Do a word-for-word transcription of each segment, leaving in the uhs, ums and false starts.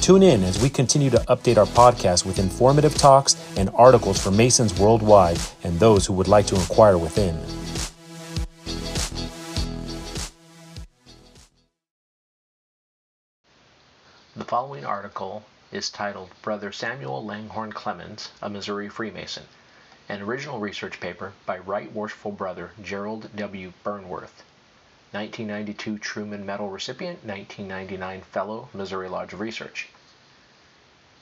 Tune in as we continue to update our podcast with informative talks and articles for Masons worldwide and those who would like to inquire within. The following article is titled Brother Samuel Langhorne Clemens, a Missouri Freemason, an original research paper by Right Worshipful Brother Gerald W. Burnworth, nineteen ninety-two Truman Medal recipient, nineteen ninety-nine Fellow, Missouri Lodge of Research.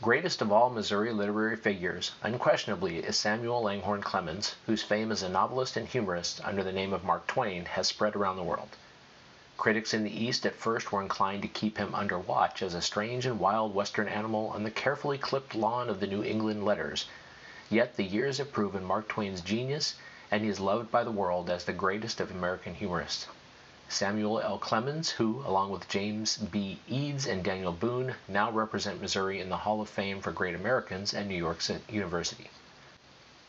Greatest of all Missouri literary figures, unquestionably, is Samuel Langhorne Clemens, whose fame as a novelist and humorist under the name of Mark Twain has spread around the world. Critics in the East at first were inclined to keep him under watch as a strange and wild Western animal on the carefully clipped lawn of the New England letters. Yet the years have proven Mark Twain's genius, and he is loved by the world as the greatest of American humorists. Samuel L. Clemens, who, along with James B. Eads and Daniel Boone, now represent Missouri in the Hall of Fame for Great Americans at New York University.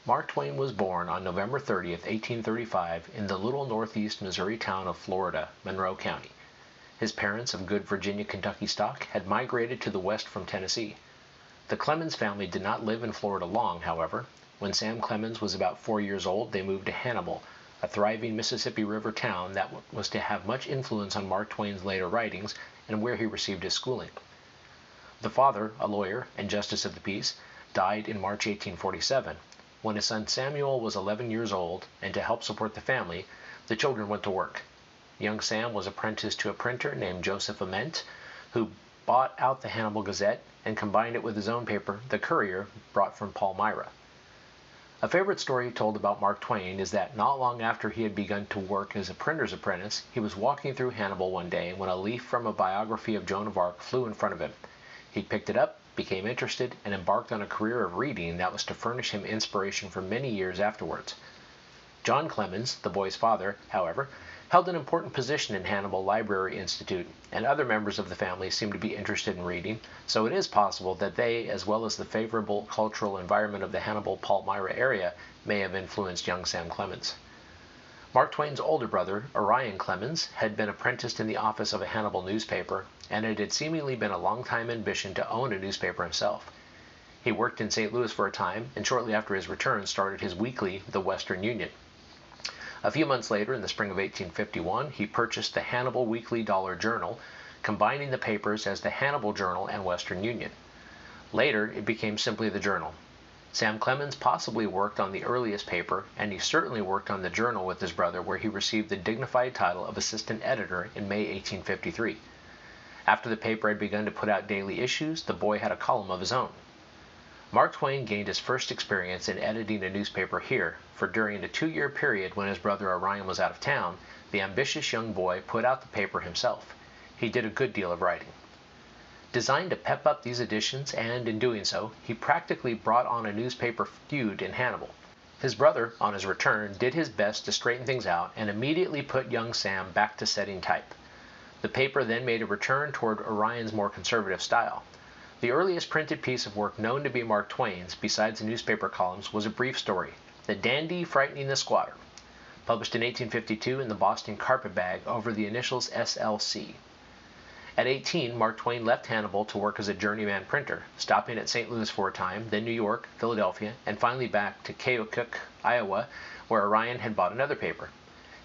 Mark Twain was born on November thirtieth, eighteen thirty-five, in the little northeast Missouri town of Florida, Monroe County. His parents, of good Virginia-Kentucky stock, had migrated to the west from Tennessee. The Clemens family did not live in Florida long, however. When Sam Clemens was about four years old, they moved to Hannibal, a thriving Mississippi River town that was to have much influence on Mark Twain's later writings and where he received his schooling. The father, a lawyer and justice of the peace, died in March eighteen forty-seven. When his son Samuel was eleven years old, and to help support the family, the children went to work. Young Sam was apprenticed to a printer named Joseph Ament, who bought out the Hannibal Gazette and combined it with his own paper, The Courier, brought from Palmyra. A favorite story told about Mark Twain is that not long after he had begun to work as a printer's apprentice, he was walking through Hannibal one day when a leaf from a biography of Joan of Arc flew in front of him. He picked it up, became interested, and embarked on a career of reading that was to furnish him inspiration for many years afterwards. John Clemens, the boy's father, however, held an important position in Hannibal Library Institute, and other members of the family seemed to be interested in reading, so it is possible that they, as well as the favorable cultural environment of the Hannibal-Palmyra area, may have influenced young Sam Clemens. Mark Twain's older brother, Orion Clemens, had been apprenticed in the office of a Hannibal newspaper, and it had seemingly been a long-time ambition to own a newspaper himself. He worked in Saint Louis for a time, and shortly after his return started his weekly, The Western Union. A few months later, in the spring of eighteen fifty-one, he purchased the Hannibal Weekly Dollar Journal, combining the papers as the Hannibal Journal and Western Union. Later, it became simply the Journal. Sam Clemens possibly worked on the earliest paper, and he certainly worked on the Journal with his brother, where he received the dignified title of assistant editor in May eighteen fifty-three. After the paper had begun to put out daily issues, the boy had a column of his own. Mark Twain gained his first experience in editing a newspaper here, for during the two-year period when his brother Orion was out of town, the ambitious young boy put out the paper himself. He did a good deal of writing. Designed to pep up these editions, and in doing so, he practically brought on a newspaper feud in Hannibal. His brother, on his return, did his best to straighten things out and immediately put young Sam back to setting type. The paper then made a return toward Orion's more conservative style. The earliest printed piece of work known to be Mark Twain's, besides the newspaper columns, was a brief story, The Dandy Frightening the Squatter, published in eighteen fifty-two in the Boston Carpetbag over the initials S L C. At eighteen, Mark Twain left Hannibal to work as a journeyman printer, stopping at Saint Louis for a time, then New York, Philadelphia, and finally back to Keokuk, Iowa, where Orion had bought another paper.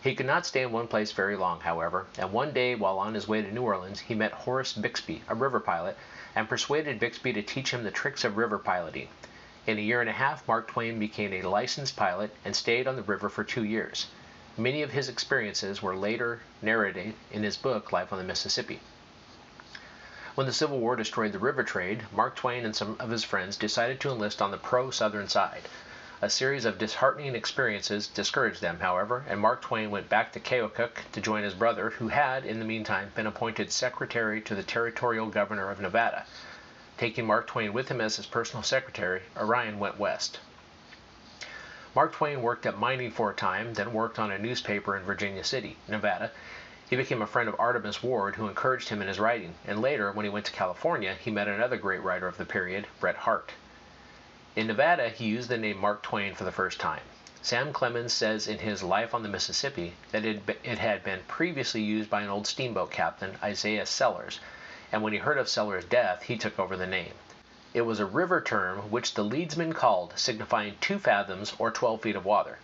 He could not stay in one place very long, however, and one day while on his way to New Orleans, he met Horace Bixby, a river pilot, and persuaded Bixby to teach him the tricks of river piloting. In a year and a half, Mark Twain became a licensed pilot and stayed on the river for two years. Many of his experiences were later narrated in his book, Life on the Mississippi. When the Civil War destroyed the river trade, Mark Twain and some of his friends decided to enlist on the pro-Southern side. A series of disheartening experiences discouraged them, however, and Mark Twain went back to Keokuk to join his brother, who had, in the meantime, been appointed secretary to the territorial governor of Nevada. Taking Mark Twain with him as his personal secretary, Orion went west. Mark Twain worked at mining for a time, then worked on a newspaper in Virginia City, Nevada. He became a friend of Artemus Ward, who encouraged him in his writing, and later, when he went to California, he met another great writer of the period, Bret Harte. In Nevada, he used the name Mark Twain for the first time. Sam Clemens says in his Life on the Mississippi that it had been previously used by an old steamboat captain, Isaiah Sellers, and when he heard of Sellers' death, he took over the name. It was a river term which the leadsmen called, signifying two fathoms or twelve feet of water.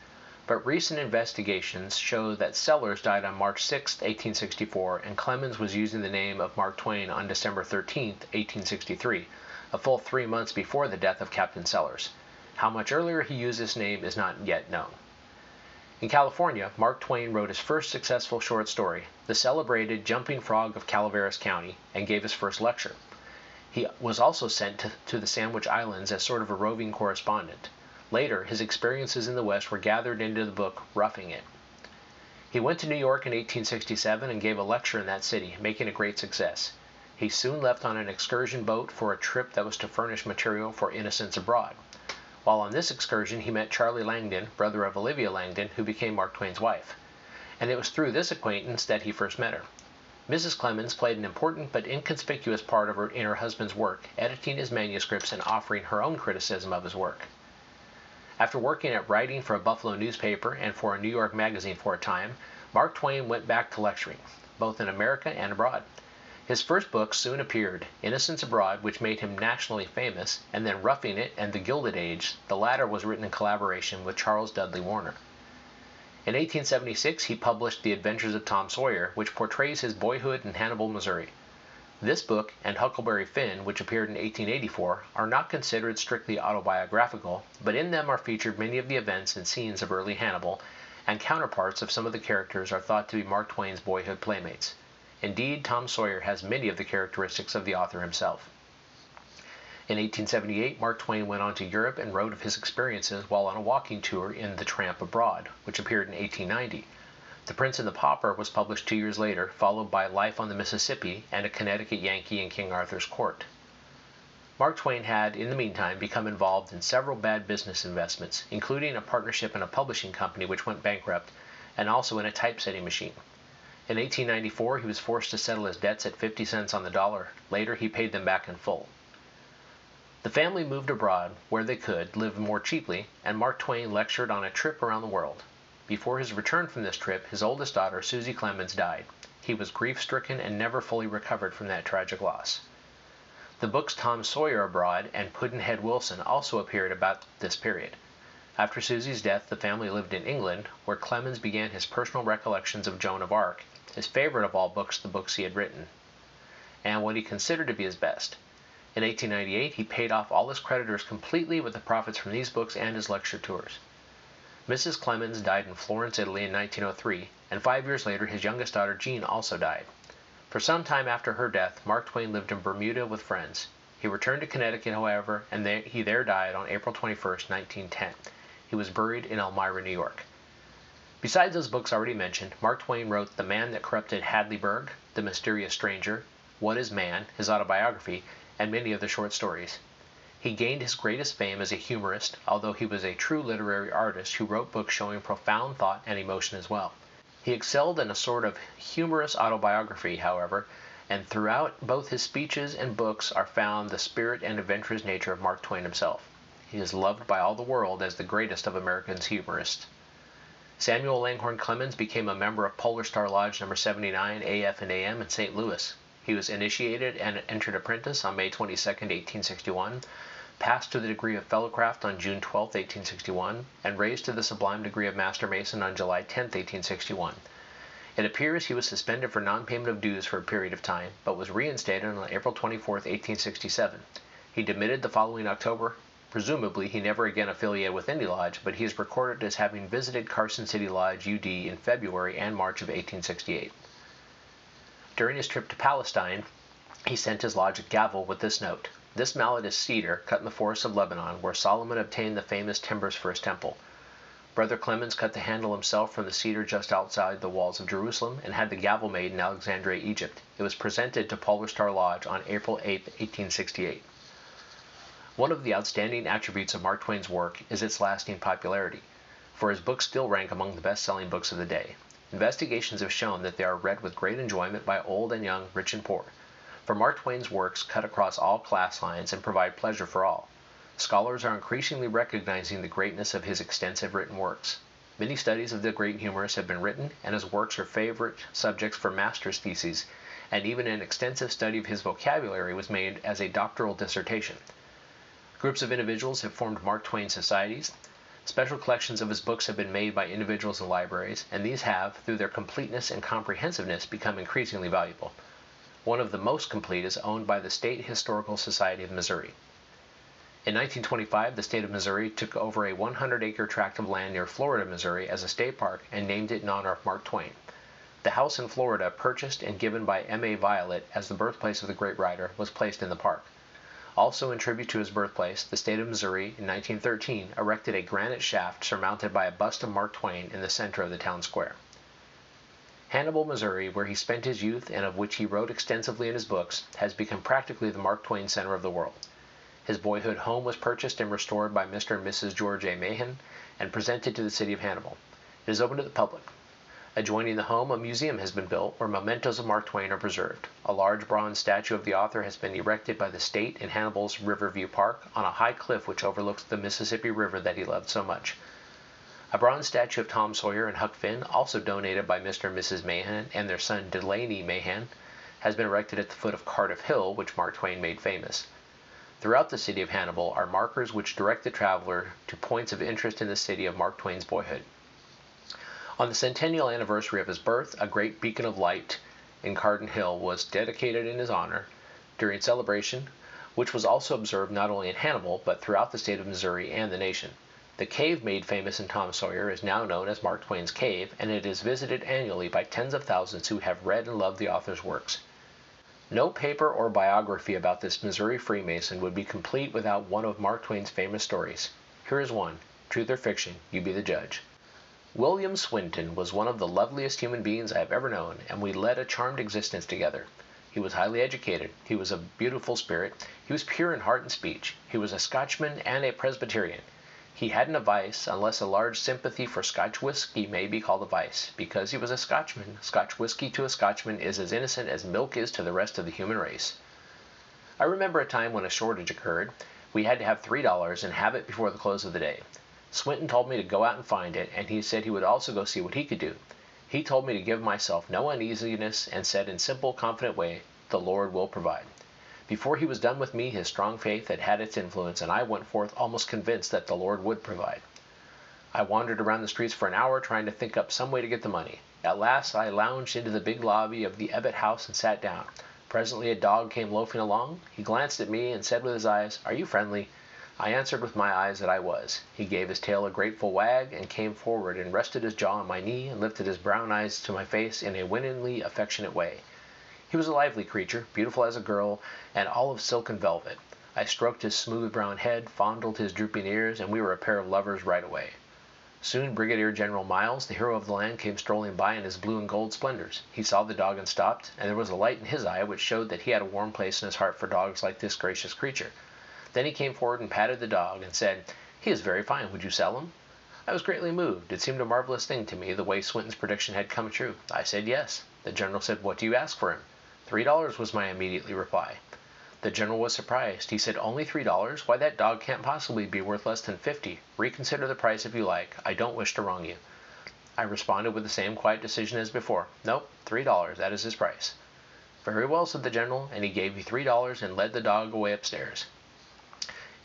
But recent investigations show that Sellers died on March sixth, eighteen sixty-four, and Clemens was using the name of Mark Twain on December thirteenth, eighteen sixty-three, a full three months before the death of Captain Sellers. How much earlier he used this name is not yet known. In California, Mark Twain wrote his first successful short story, The Celebrated Jumping Frog of Calaveras County, and gave his first lecture. He was also sent to, to the Sandwich Islands as sort of a roving correspondent. Later, his experiences in the West were gathered into the book Roughing It. He went to New York in eighteen sixty-seven and gave a lecture in that city, making a great success. He soon left on an excursion boat for a trip that was to furnish material for Innocents Abroad. While on this excursion, he met Charlie Langdon, brother of Olivia Langdon, who became Mark Twain's wife. And it was through this acquaintance that he first met her. Missus Clemens played an important but inconspicuous part of her, in her husband's work, editing his manuscripts and offering her own criticism of his work. After working at writing for a Buffalo newspaper and for a New York magazine for a time, Mark Twain went back to lecturing, both in America and abroad. His first book soon appeared, Innocents Abroad, which made him nationally famous, and then Roughing It and The Gilded Age. The latter was written in collaboration with Charles Dudley Warner. In eighteen seventy-six, he published The Adventures of Tom Sawyer, which portrays his boyhood in Hannibal, Missouri. This book and Huckleberry Finn, which appeared in eighteen eighty-four, are not considered strictly autobiographical, but in them are featured many of the events and scenes of early Hannibal, and counterparts of some of the characters are thought to be Mark Twain's boyhood playmates. Indeed, Tom Sawyer has many of the characteristics of the author himself. In eighteen seventy-eight, Mark Twain went on to Europe and wrote of his experiences while on a walking tour in The Tramp Abroad, which appeared in eighteen ninety. The Prince and the Pauper was published two years later, followed by Life on the Mississippi and A Connecticut Yankee in King Arthur's Court. Mark Twain had, in the meantime, become involved in several bad business investments, including a partnership in a publishing company which went bankrupt, and also in a typesetting machine. In eighteen ninety-four, he was forced to settle his debts at fifty cents on the dollar. Later, he paid them back in full. The family moved abroad where they could live more cheaply, and Mark Twain lectured on a trip around the world. Before his return from this trip, his oldest daughter, Susie Clemens, died. He was grief-stricken and never fully recovered from that tragic loss. The books Tom Sawyer Abroad and Pudd'nhead Wilson also appeared about this period. After Susie's death, the family lived in England, where Clemens began his personal recollections of Joan of Arc, his favorite of all books, the books he had written, and what he considered to be his best. In eighteen ninety-eight, he paid off all his creditors completely with the profits from these books and his lecture tours. Missus Clemens died in Florence, Italy in nineteen oh three, and five years later his youngest daughter Jean also died. For some time after her death, Mark Twain lived in Bermuda with friends. He returned to Connecticut, however, and they, he there died on April twenty-first, nineteen ten. He was buried in Elmira, New York. Besides those books already mentioned, Mark Twain wrote The Man That Corrupted Hadleyburg, The Mysterious Stranger, What is Man?, his autobiography, and many of the short stories. He gained his greatest fame as a humorist, although he was a true literary artist who wrote books showing profound thought and emotion as well. He excelled in a sort of humorous autobiography, however, and throughout both his speeches and books are found the spirit and adventurous nature of Mark Twain himself. He is loved by all the world as the greatest of America's humorists. Samuel Langhorne Clemens became a member of Polar Star Lodge number seventy-nine, A F and A M in Saint Louis. He was initiated and entered apprentice on May twenty-second, eighteen sixty-one, passed to the degree of Fellowcraft on June twelfth, eighteen sixty-one, and raised to the sublime degree of Master Mason on July tenth, eighteen sixty-one. It appears he was suspended for non-payment of dues for a period of time, but was reinstated on April twenty-fourth, eighteen sixty-seven. He demitted the following October. Presumably, he never again affiliated with any lodge, but he is recorded as having visited Carson City Lodge, U D, in February and March of eighteen sixty-eight. During his trip to Palestine, he sent his lodge at Gavel with this note. This mallet is cedar, cut in the forests of Lebanon, where Solomon obtained the famous timbers for his temple. Brother Clemens cut the handle himself from the cedar just outside the walls of Jerusalem and had the gavel made in Alexandria, Egypt. It was presented to Polar Star Lodge on April eighth, eighteen sixty-eight. One of the outstanding attributes of Mark Twain's work is its lasting popularity. for his books still rank among the best-selling books of the day. Investigations have shown that they are read with great enjoyment by old and young, rich and poor. For Mark Twain's works cut across all class lines and provide pleasure for all. Scholars are increasingly recognizing the greatness of his extensive written works. Many studies of the great humorist have been written, and his works are favorite subjects for master's theses, and even an extensive study of his vocabulary was made as a doctoral dissertation. Groups of individuals have formed Mark Twain societies. Special collections of his books have been made by individuals and libraries, and these have, through their completeness and comprehensiveness, become increasingly valuable. One of the most complete is owned by the State Historical Society of Missouri. In nineteen twenty-five, the state of Missouri took over a one hundred acre tract of land near Florida, Missouri, as a state park and named it in honor of Mark Twain. The house in Florida, purchased and given by M A Violet as the birthplace of the great writer, was placed in the park. Also in tribute to his birthplace, the state of Missouri, in nineteen thirteen, erected a granite shaft surmounted by a bust of Mark Twain in the center of the town square. Hannibal, Missouri, where he spent his youth and of which he wrote extensively in his books, has become practically the Mark Twain Center of the world. His boyhood home was purchased and restored by Mister and Missus George A. Mahan and presented to the city of Hannibal. It is open to the public. Adjoining the home, a museum has been built where mementos of Mark Twain are preserved. A large bronze statue of the author has been erected by the state in Hannibal's Riverview Park on a high cliff which overlooks the Mississippi River that he loved so much. A bronze statue of Tom Sawyer and Huck Finn, also donated by Mister and Missus Mahan and their son Delaney Mahan, has been erected at the foot of Cardiff Hill, which Mark Twain made famous. Throughout the city of Hannibal are markers which direct the traveler to points of interest in the city of Mark Twain's boyhood. On the centennial anniversary of his birth, a great beacon of light in Carden Hill was dedicated in his honor during celebration, which was also observed not only in Hannibal, but throughout the state of Missouri and the nation. The cave made famous in Tom Sawyer is now known as Mark Twain's Cave, and it is visited annually by tens of thousands who have read and loved the author's works. No paper or biography about this Missouri Freemason would be complete without one of Mark Twain's famous stories. Here is one, truth or fiction, you be the judge. William Swinton was one of the loveliest human beings I have ever known, and we led a charmed existence together. He was highly educated. He was of beautiful spirit. He was pure in heart and speech. He was a Scotchman and a Presbyterian. He hadn't a vice, unless a large sympathy for Scotch whiskey may be called a vice. Because he was a Scotchman, Scotch whiskey to a Scotchman is as innocent as milk is to the rest of the human race. I remember a time when a shortage occurred. We had to have three dollars and have it before the close of the day. Swinton told me to go out and find it, and he said he would also go see what he could do. He told me to give myself no uneasiness and said in simple, confident way, "The Lord will provide." Before he was done with me, his strong faith had had its influence, and I went forth almost convinced that the Lord would provide. I wandered around the streets for an hour, trying to think up some way to get the money. At last, I lounged into the big lobby of the Ebbett house and sat down. Presently, a dog came loafing along. He glanced at me and said with his eyes, "Are you friendly?" I answered with my eyes that I was. He gave his tail a grateful wag and came forward and rested his jaw on my knee and lifted his brown eyes to my face in a winningly affectionate way. He was a lively creature, beautiful as a girl, and all of silk and velvet. I stroked his smooth brown head, fondled his drooping ears, and we were a pair of lovers right away. Soon Brigadier General Miles, the hero of the land, came strolling by in his blue and gold splendors. He saw the dog and stopped, and there was a light in his eye which showed that he had a warm place in his heart for dogs like this gracious creature. Then he came forward and patted the dog and said, "He is very fine. Would you sell him?" I was greatly moved. It seemed a marvelous thing to me, the way Swinton's prediction had come true. I said yes. The general said, "What do you ask for him?" Three dollars was my immediate reply. The general was surprised. He said, "Only three dollars? Why, that dog can't possibly be worth less than fifty. Reconsider the price if you like. I don't wish to wrong you." I responded with the same quiet decision as before. "Nope, three dollars. That is his price." "Very well," said the general, and he gave me three dollars and led the dog away upstairs.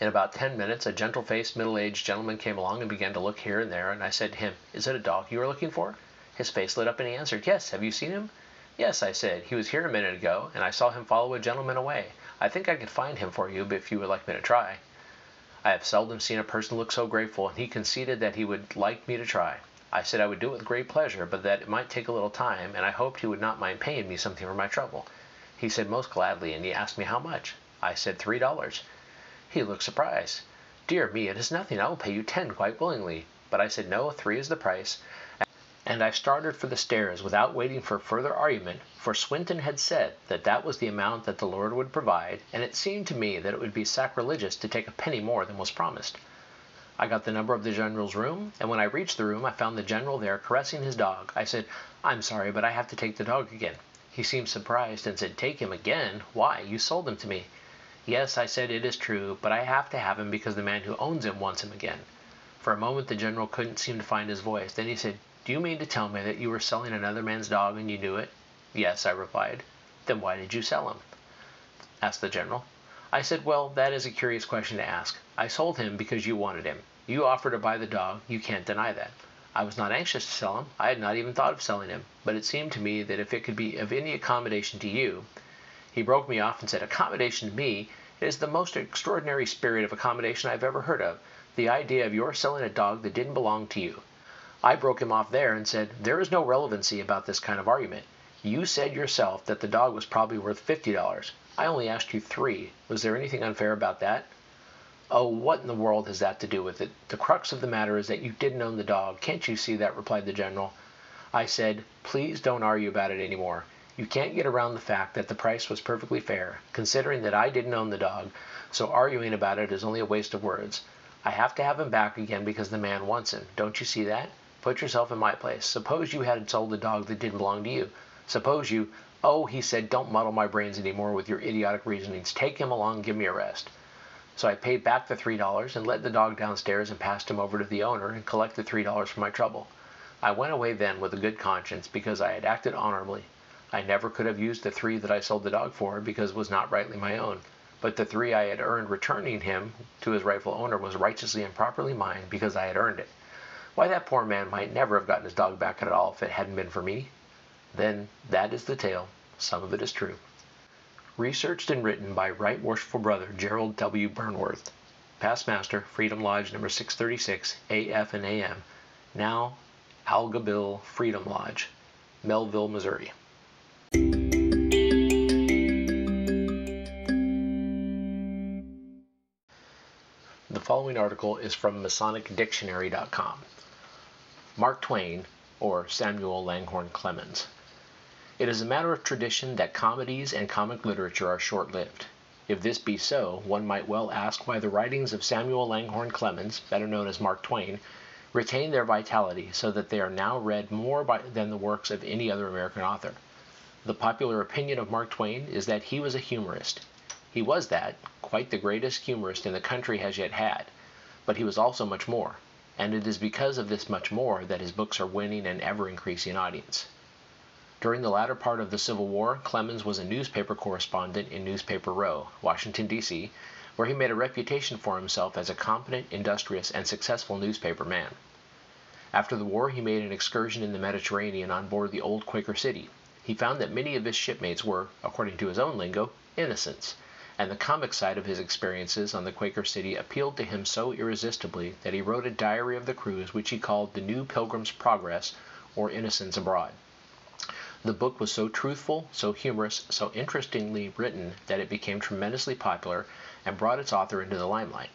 In about ten minutes, a gentle-faced, middle-aged gentleman came along and began to look here and there, and I said to him, "Is it a dog you are looking for?" His face lit up and he answered, "Yes, have you seen him?" "Yes," I said. "He was here a minute ago, and I saw him follow a gentleman away. I think I could find him for you if you would like me to try." I have seldom seen a person look so grateful, and he conceded that he would like me to try. I said I would do it with great pleasure, but that it might take a little time, and I hoped he would not mind paying me something for my trouble. He said most gladly, and he asked me how much. I said three dollars. He looked surprised. "Dear me, it is nothing. I will pay you ten quite willingly." But I said no, three is the price. And I started for the stairs without waiting for further argument, for Swinton had said that that was the amount that the Lord would provide, and it seemed to me that it would be sacrilegious to take a penny more than was promised. I got the number of the general's room, and when I reached the room, I found the general there caressing his dog. I said, "I'm sorry, but I have to take the dog again." He seemed surprised and said, "Take him again? Why? You sold him to me." "Yes," I said, "it is true, but I have to have him because the man who owns him wants him again." For a moment the general couldn't seem to find his voice. Then he said, "Do you mean to tell me that you were selling another man's dog and you knew it?" "Yes," I replied. "Then why did you sell him?" asked the general. I said, "Well, that is a curious question to ask. I sold him because you wanted him. You offered to buy the dog. You can't deny that. I was not anxious to sell him. I had not even thought of selling him. But it seemed to me that if it could be of any accommodation to you—" He broke me off and said, "Accommodation to me? It is the most extraordinary spirit of accommodation I have ever heard of. The idea of your selling a dog that didn't belong to you." I broke him off there and said, "There is no relevancy about this kind of argument. You said yourself that the dog was probably worth fifty dollars. I only asked you three. Was there anything unfair about that?" "Oh, what in the world has that to do with it? The crux of the matter is that you didn't own the dog. Can't you see that?" replied the general. I said, "Please don't argue about it any more. You can't get around the fact that the price was perfectly fair, considering that I didn't own the dog, so arguing about it is only a waste of words. I have to have him back again because the man wants him. Don't you see that? Put yourself in my place. Suppose you had sold a dog that didn't belong to you. Suppose you—" "Oh," he said, "don't muddle my brains anymore with your idiotic reasonings. Take him along and give me a rest." So I paid back the three dollars and led the dog downstairs and passed him over to the owner and collected three dollars for my trouble. I went away then with a good conscience because I had acted honorably. I never could have used the three that I sold the dog for because it was not rightly my own. But the three I had earned returning him to his rightful owner was righteously and properly mine because I had earned it. Why, that poor man might never have gotten his dog back at all if it hadn't been for me. Then that is the tale. Some of it is true. Researched and written by Right Worshipful Brother Gerald W. Burnworth, Past Master, Freedom Lodge number six thirty-six, A F and A M, now Algabill Freedom Lodge, Melville, Missouri. The following article is from Masonic Dictionary dot com. Mark Twain, or Samuel Langhorne Clemens. It is a matter of tradition that comedies and comic literature are short-lived. If this be so, one might well ask why the writings of Samuel Langhorne Clemens, better known as Mark Twain, retain their vitality so that they are now read more by, than the works of any other American author. The popular opinion of Mark Twain is that he was a humorist. He was that, quite the greatest humorist in the country has yet had, but he was also much more, and it is because of this much more that his books are winning an ever-increasing audience. During the latter part of the Civil War, Clemens was a newspaper correspondent in Newspaper Row, Washington, D C, where he made a reputation for himself as a competent, industrious, and successful newspaper man. After the war, he made an excursion in the Mediterranean on board the old Quaker City. He found that many of his shipmates were, according to his own lingo, innocents, and the comic side of his experiences on the Quaker City appealed to him so irresistibly that he wrote a diary of the cruise which he called The New Pilgrim's Progress, or Innocents Abroad. The book was so truthful, so humorous, so interestingly written that it became tremendously popular and brought its author into the limelight.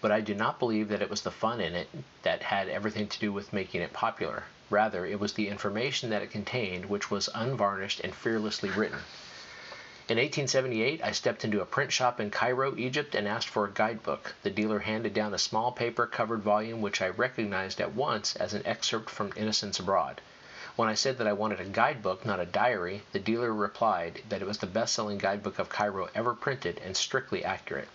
But I do not believe that it was the fun in it that had everything to do with making it popular. Rather, it was the information that it contained which was unvarnished and fearlessly written. In eighteen seventy-eight, I stepped into a print shop in Cairo, Egypt, and asked for a guidebook. The dealer handed down a small paper-covered volume which I recognized at once as an excerpt from Innocents Abroad. When I said that I wanted a guidebook, not a diary, the dealer replied that it was the best-selling guidebook of Cairo ever printed and strictly accurate.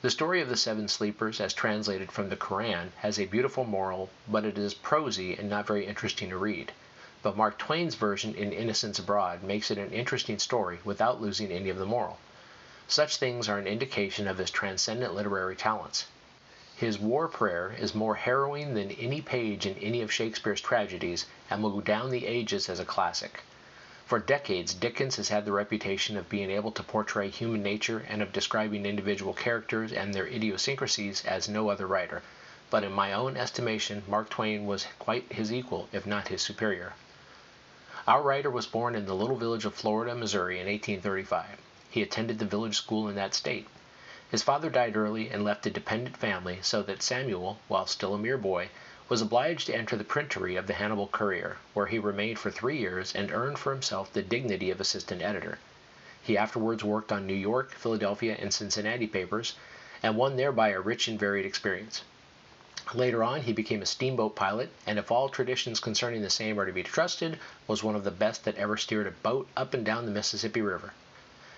The story of the Seven Sleepers, as translated from the Koran, has a beautiful moral, but it is prosy and not very interesting to read. But Mark Twain's version in Innocents Abroad makes it an interesting story without losing any of the moral. Such things are an indication of his transcendent literary talents. His war prayer is more harrowing than any page in any of Shakespeare's tragedies and will go down the ages as a classic. For decades, Dickens has had the reputation of being able to portray human nature and of describing individual characters and their idiosyncrasies as no other writer, but in my own estimation, Mark Twain was quite his equal, if not his superior. Our writer was born in the little village of Florida, Missouri in eighteen thirty-five. He attended the village school in that state. His father died early and left a dependent family, so that Samuel, while still a mere boy, was obliged to enter the printery of the Hannibal Courier, where he remained for three years and earned for himself the dignity of assistant editor. He afterwards worked on New York, Philadelphia, and Cincinnati papers, and won thereby a rich and varied experience. Later on, he became a steamboat pilot, and if all traditions concerning the same are to be trusted, was one of the best that ever steered a boat up and down the Mississippi River.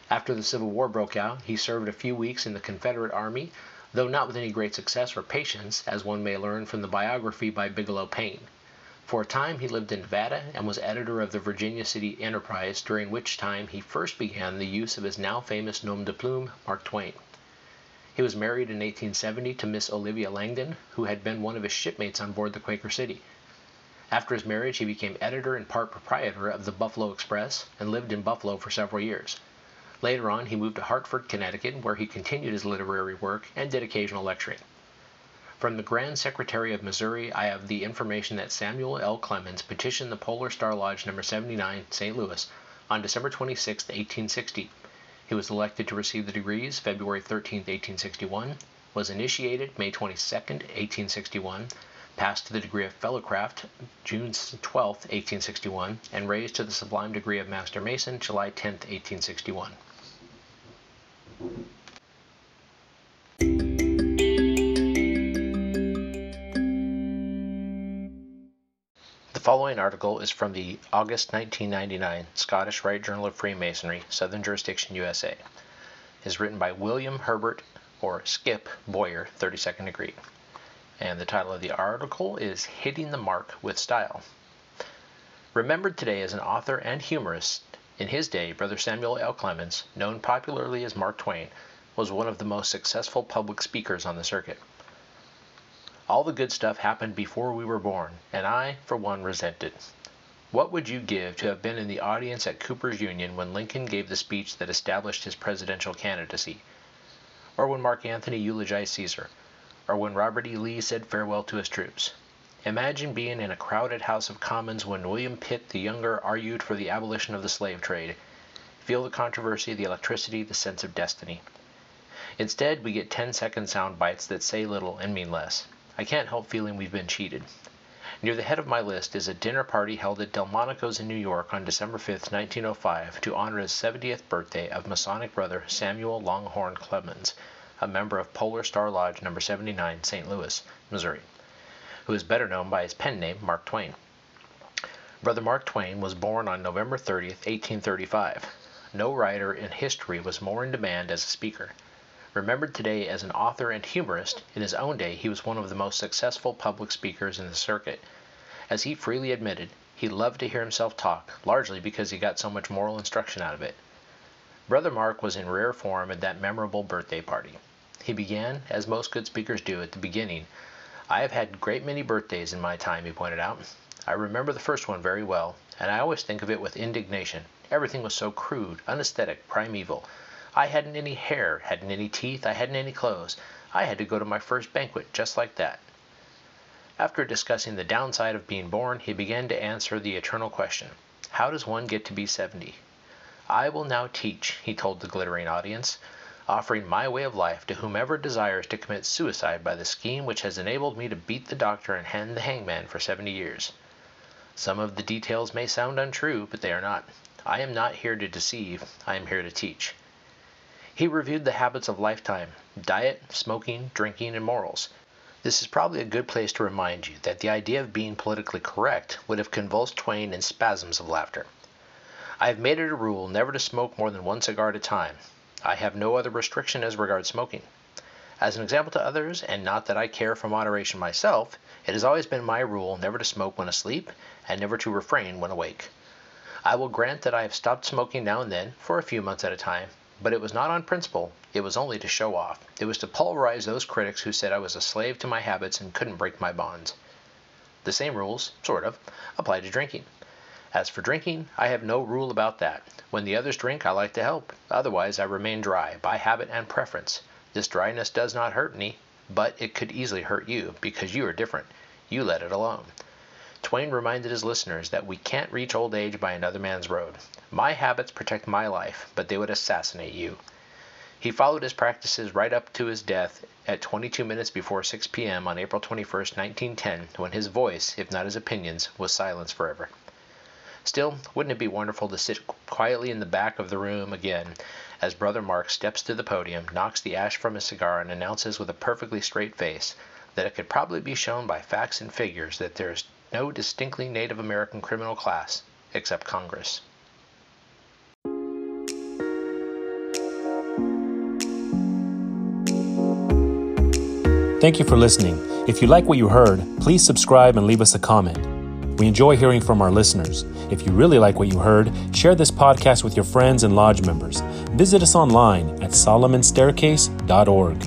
After the Civil War broke out, he served a few weeks in the Confederate Army, though not with any great success or patience, as one may learn from the biography by Bigelow Payne. For a time, he lived in Nevada and was editor of the Virginia City Enterprise, during which time he first began the use of his now famous nom de plume, Mark Twain. He was married in eighteen seventy to Miss Olivia Langdon, who had been one of his shipmates on board the Quaker City. After his marriage, he became editor and part proprietor of the Buffalo Express and lived in Buffalo for several years. Later on, he moved to Hartford, Connecticut, where he continued his literary work and did occasional lecturing. From the Grand Secretary of Missouri, I have the information that Samuel L. Clemens petitioned the Polar Star Lodge number seventy-nine, Saint Louis, on December twenty-sixth, eighteen sixty. He was elected to receive the degrees February thirteenth, eighteen sixty-one, was initiated May twenty-second, eighteen sixty-one, passed to the degree of Fellowcraft June twelfth, eighteen sixty-one, and raised to the sublime degree of Master Mason July tenth, eighteen sixty-one. The following article is from the August nineteen ninety-nine Scottish Rite Journal of Freemasonry, Southern Jurisdiction, U S A. It is written by William Herbert, or Skip, Boyer, thirty-second degree. And the title of the article is Hitting the Mark with Style. Remembered today as an author and humorist, in his day, Brother Samuel L. Clemens, known popularly as Mark Twain, was one of the most successful public speakers on the circuit. All the good stuff happened before we were born, and I, for one, resent it. What would you give to have been in the audience at Cooper's Union when Lincoln gave the speech that established his presidential candidacy? Or when Mark Antony eulogized Caesar? Or when Robert E. Lee said farewell to his troops? Imagine being in a crowded House of Commons when William Pitt the Younger argued for the abolition of the slave trade. Feel the controversy, the electricity, the sense of destiny. Instead, we get ten-second sound bites that say little and mean less. I can't help feeling we've been cheated. Near the head of my list is a dinner party held at Delmonico's in New York on December fifth, nineteen oh five, to honor his seventieth birthday of Masonic brother Samuel Langhorne Clemens, a member of Polar Star Lodge number seventy-nine, Saint Louis, Missouri, who is better known by his pen name, Mark Twain. Brother Mark Twain was born on November thirtieth, eighteen thirty-five. No writer in history was more in demand as a speaker. Remembered today as an author and humorist, in his own day he was one of the most successful public speakers in the circuit. As he freely admitted, he loved to hear himself talk, largely because he got so much moral instruction out of it. Brother Mark was in rare form at that memorable birthday party. He began, as most good speakers do, at the beginning. I have had a great many birthdays in my time, he pointed out. I remember the first one very well, and I always think of it with indignation. Everything was so crude, unesthetic, primeval. I hadn't any hair, hadn't any teeth, I hadn't any clothes. I had to go to my first banquet just like that. After discussing the downside of being born, he began to answer the eternal question, how does one get to be seventy? I will now teach, he told the glittering audience, offering my way of life to whomever desires to commit suicide by the scheme which has enabled me to beat the doctor and hand the hangman for seventy years. Some of the details may sound untrue, but they are not. I am not here to deceive, I am here to teach. He reviewed the habits of lifetime, diet, smoking, drinking, and morals. This is probably a good place to remind you that the idea of being politically correct would have convulsed Twain in spasms of laughter. I have made it a rule never to smoke more than one cigar at a time. I have no other restriction as regards smoking. As an example to others, and not that I care for moderation myself, it has always been my rule never to smoke when asleep and never to refrain when awake. I will grant that I have stopped smoking now and then for a few months at a time, but it was not on principle, it was only to show off. It was to pulverize those critics who said I was a slave to my habits and couldn't break my bonds. The same rules, sort of, apply to drinking. As for drinking, I have no rule about that. When the others drink, I like to help. Otherwise, I remain dry, by habit and preference. This dryness does not hurt me, but it could easily hurt you, because you are different. You let it alone. Twain reminded his listeners that we can't reach old age by another man's road. My habits protect my life, but they would assassinate you. He followed his practices right up to his death at twenty-two minutes before six p m on April twenty-first, nineteen ten, when his voice, if not his opinions, was silenced forever. Still, wouldn't it be wonderful to sit quietly in the back of the room again as Brother Mark steps to the podium, knocks the ash from his cigar, and announces with a perfectly straight face, that it could probably be shown by facts and figures that there is no distinctly Native American criminal class except Congress. Thank you for listening. If you like what you heard, please subscribe and leave us a comment. We enjoy hearing from our listeners. If you really like what you heard, share this podcast with your friends and lodge members. Visit us online at solomon staircase dot org.